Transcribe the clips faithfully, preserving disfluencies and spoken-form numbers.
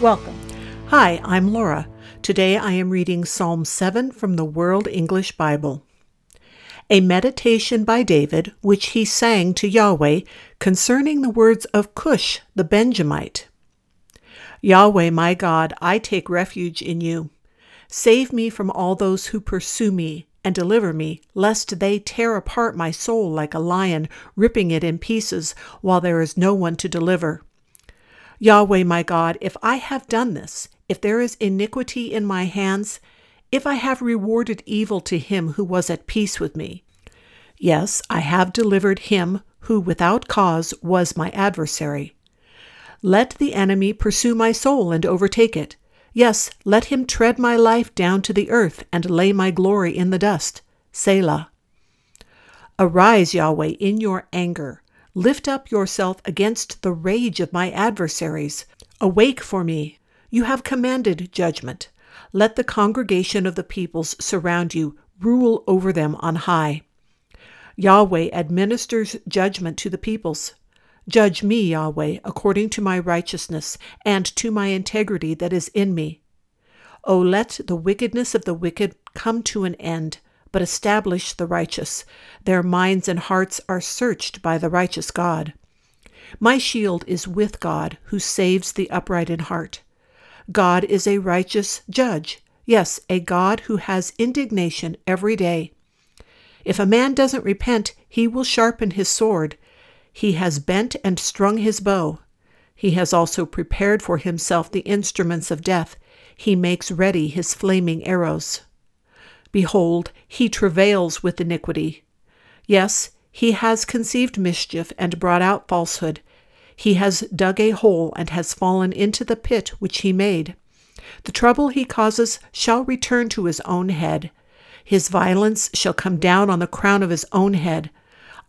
Welcome. Hi, I'm Laura. Today I am reading Psalm seven from the World English Bible. A meditation by David, which he sang to Yahweh, concerning the words of Cush the Benjamite. Yahweh, my God, I take refuge in you. Save me from all those who pursue me, and deliver me, lest they tear apart my soul like a lion, ripping it in pieces, while there is no one to deliver. Yahweh, my God, if I have done this, if there is iniquity in my hands, if I have rewarded evil to him who was at peace with me. Yes, I have delivered him who without cause was my adversary. Let the enemy pursue my soul and overtake it. Yes, let him tread my life down to the earth and lay my glory in the dust. Selah. Arise, Yahweh, in your anger. Lift up yourself against the rage of my adversaries. Awake for me. You have commanded judgment. Let the congregation of the peoples surround you. Rule over them on high. Yahweh administers judgment to the peoples. Judge me, Yahweh, according to my righteousness and to my integrity that is in me. O let the wickedness of the wicked come to an end, but establish the righteous. Their minds and hearts are searched by the righteous God. My shield is with God, who saves the upright in heart. God is a righteous judge, yes, a God who has indignation every day. If a man doesn't repent, he will sharpen his sword. He has bent and strung his bow. He has also prepared for himself the instruments of death. He makes ready his flaming arrows. Behold, he travails with iniquity. Yes, he has conceived mischief and brought out falsehood. He has dug a hole and has fallen into the pit which he made. The trouble he causes shall return to his own head. His violence shall come down on the crown of his own head.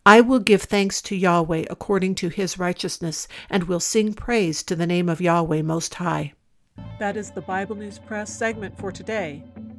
I will give thanks to Yahweh according to his righteousness, and will sing praise to the name of Yahweh Most High. That is the Bible News Press segment for today,